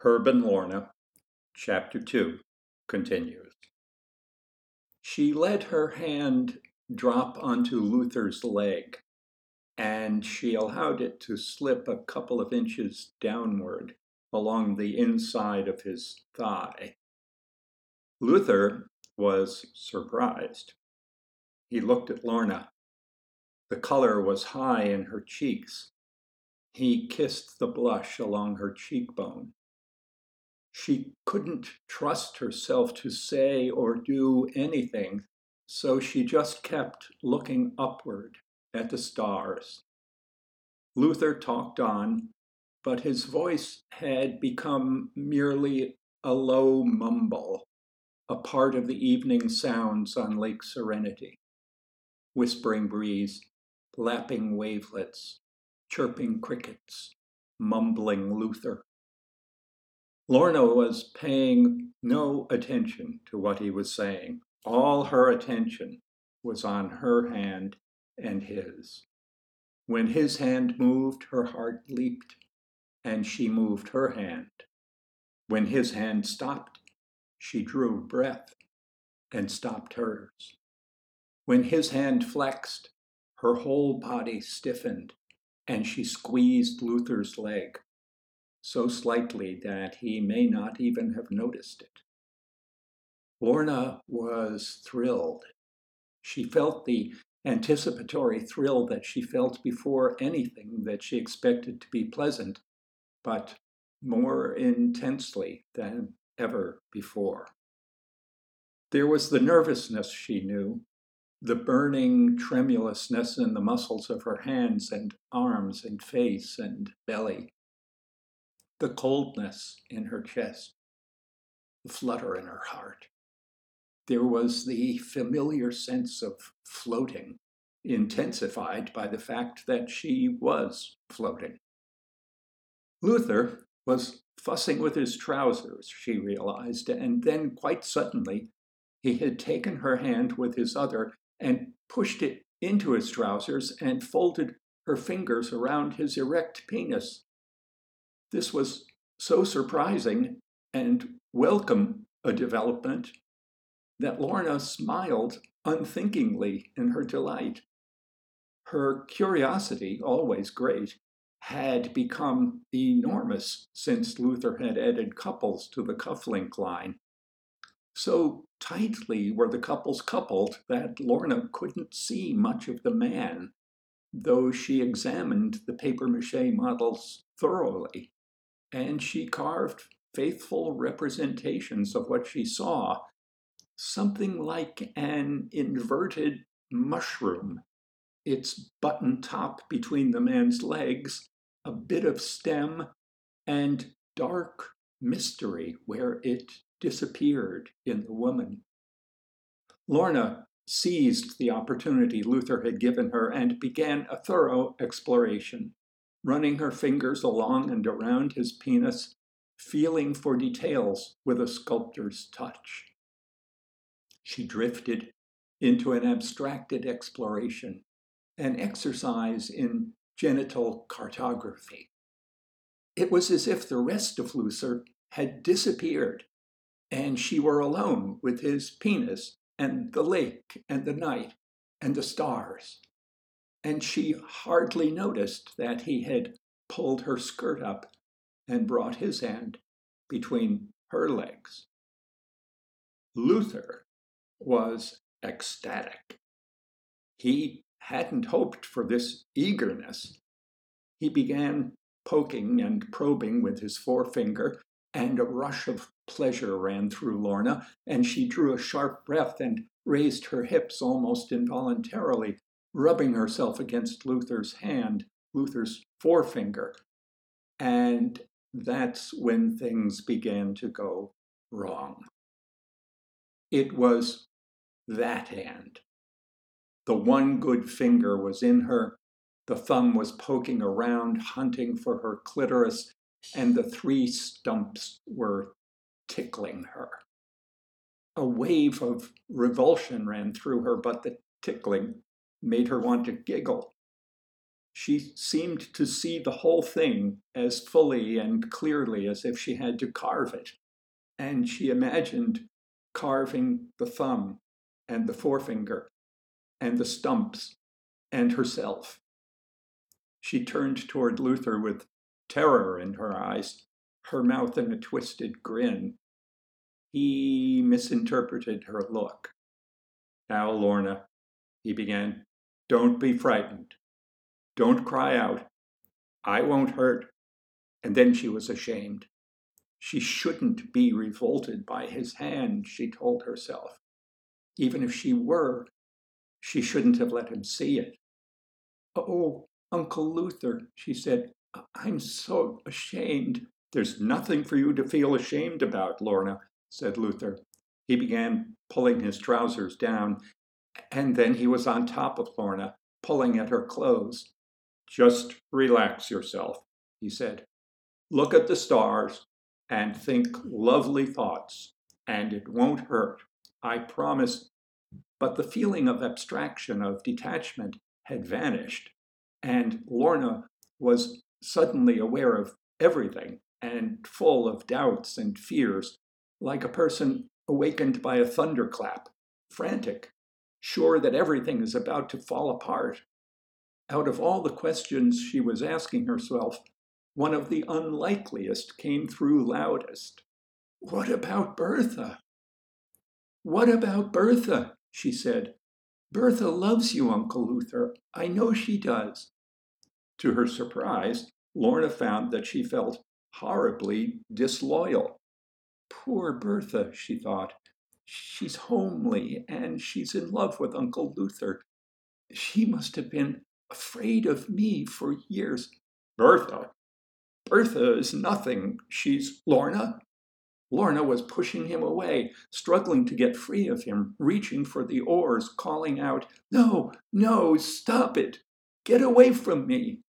Herb and Lorna, Chapter 2, continues. She let her hand drop onto Luther's leg, and she allowed it to slip a couple of inches downward along the inside of his thigh. Luther was surprised. He looked at Lorna. The color was high in her cheeks. He kissed the blush along her cheekbone. She couldn't trust herself to say or do anything, so she just kept looking upward at the stars. Luther talked on, but his voice had become merely a low mumble, a part of the evening sounds on Lake Serenity. Whispering breeze, lapping wavelets, chirping crickets, mumbling Luther. Lorna was paying no attention to what he was saying. All her attention was on her hand and his. When his hand moved, her heart leaped, and she moved her hand. When his hand stopped, she drew breath and stopped hers. When his hand flexed, her whole body stiffened, and she squeezed Luther's leg, so slightly that he may not even have noticed it. Lorna was thrilled. She felt the anticipatory thrill that she felt before anything that she expected to be pleasant, but more intensely than ever before. There was the nervousness she knew, the burning tremulousness in the muscles of her hands and arms and face and belly, the coldness in her chest, the flutter in her heart. There was the familiar sense of floating, intensified by the fact that she was floating. Luther was fussing with his trousers, she realized, and then quite suddenly he had taken her hand with his other and pushed it into his trousers and folded her fingers around his erect penis. This was so surprising and welcome a development that Lorna smiled unthinkingly in her delight. Her curiosity, always great, had become enormous since Luther had added couples to the cufflink line. So tightly were the couples coupled that Lorna couldn't see much of the man, though she examined the papier-mâché models thoroughly, and she carved faithful representations of what she saw, something like an inverted mushroom, its button top between the man's legs, a bit of stem, and dark mystery where it disappeared in the woman. Lorna seized the opportunity Luther had given her and began a thorough exploration, running her fingers along and around his penis, feeling for details with a sculptor's touch. She drifted into an abstracted exploration, an exercise in genital cartography. It was as if the rest of Luther had disappeared, and she were alone with his penis and the lake and the night and the stars. And she hardly noticed that he had pulled her skirt up and brought his hand between her legs. Luther was ecstatic. He hadn't hoped for this eagerness. He began poking and probing with his forefinger, and a rush of pleasure ran through Lorna, and she drew a sharp breath and raised her hips almost involuntarily, rubbing herself against Luther's hand, Luther's forefinger. And that's when things began to go wrong. It was that hand. The one good finger was in her, the thumb was poking around, hunting for her clitoris, and the three stumps were tickling her. A wave of revulsion ran through her, but the tickling made her want to giggle. She seemed to see the whole thing as fully and clearly as if she had to carve it. And she imagined carving the thumb and the forefinger and the stumps and herself. She turned toward Luther with terror in her eyes, her mouth in a twisted grin. He misinterpreted her look. "Now, Lorna," he began, "don't be frightened. Don't cry out. I won't hurt." And then she was ashamed. She shouldn't be revolted by his hand, she told herself. Even if she were, she shouldn't have let him see it. "Oh, Uncle Luther," she said, "I'm so ashamed." "There's nothing for you to feel ashamed about, Lorna," said Luther. He began pulling his trousers down, and then he was on top of Lorna, pulling at her clothes. "Just relax yourself," he said. "Look at the stars and think lovely thoughts, and it won't hurt. I promise." But the feeling of abstraction, of detachment, had vanished, and Lorna was suddenly aware of everything and full of doubts and fears, like a person awakened by a thunderclap, frantic, sure that everything is about to fall apart. Out of all the questions she was asking herself, one of the unlikeliest came through loudest. "What about Bertha? What about Bertha?" she said. "Bertha loves you, Uncle Luther. I know she does." To her surprise, Lorna found that she felt horribly disloyal. "Poor Bertha," she thought. "She's homely, and she's in love with Uncle Luther. She must have been afraid of me for years." "Bertha? Bertha is nothing. She's Lorna." Lorna was pushing him away, struggling to get free of him, reaching for the oars, calling out, "No, no, stop it. Get away from me."